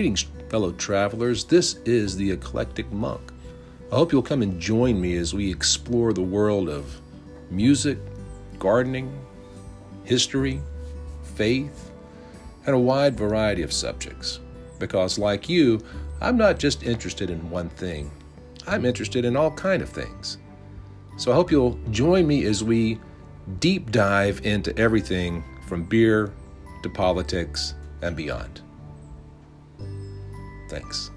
Greetings, fellow travelers. This is The Eclectic Monk. I hope you'll come and join me as we explore the world of music, gardening, history, faith, and a wide variety of subjects. Because like you, I'm not just interested in one thing. I'm interested in all kinds of things. So I hope you'll join me as we deep dive into everything from beer to politics and beyond. Thanks.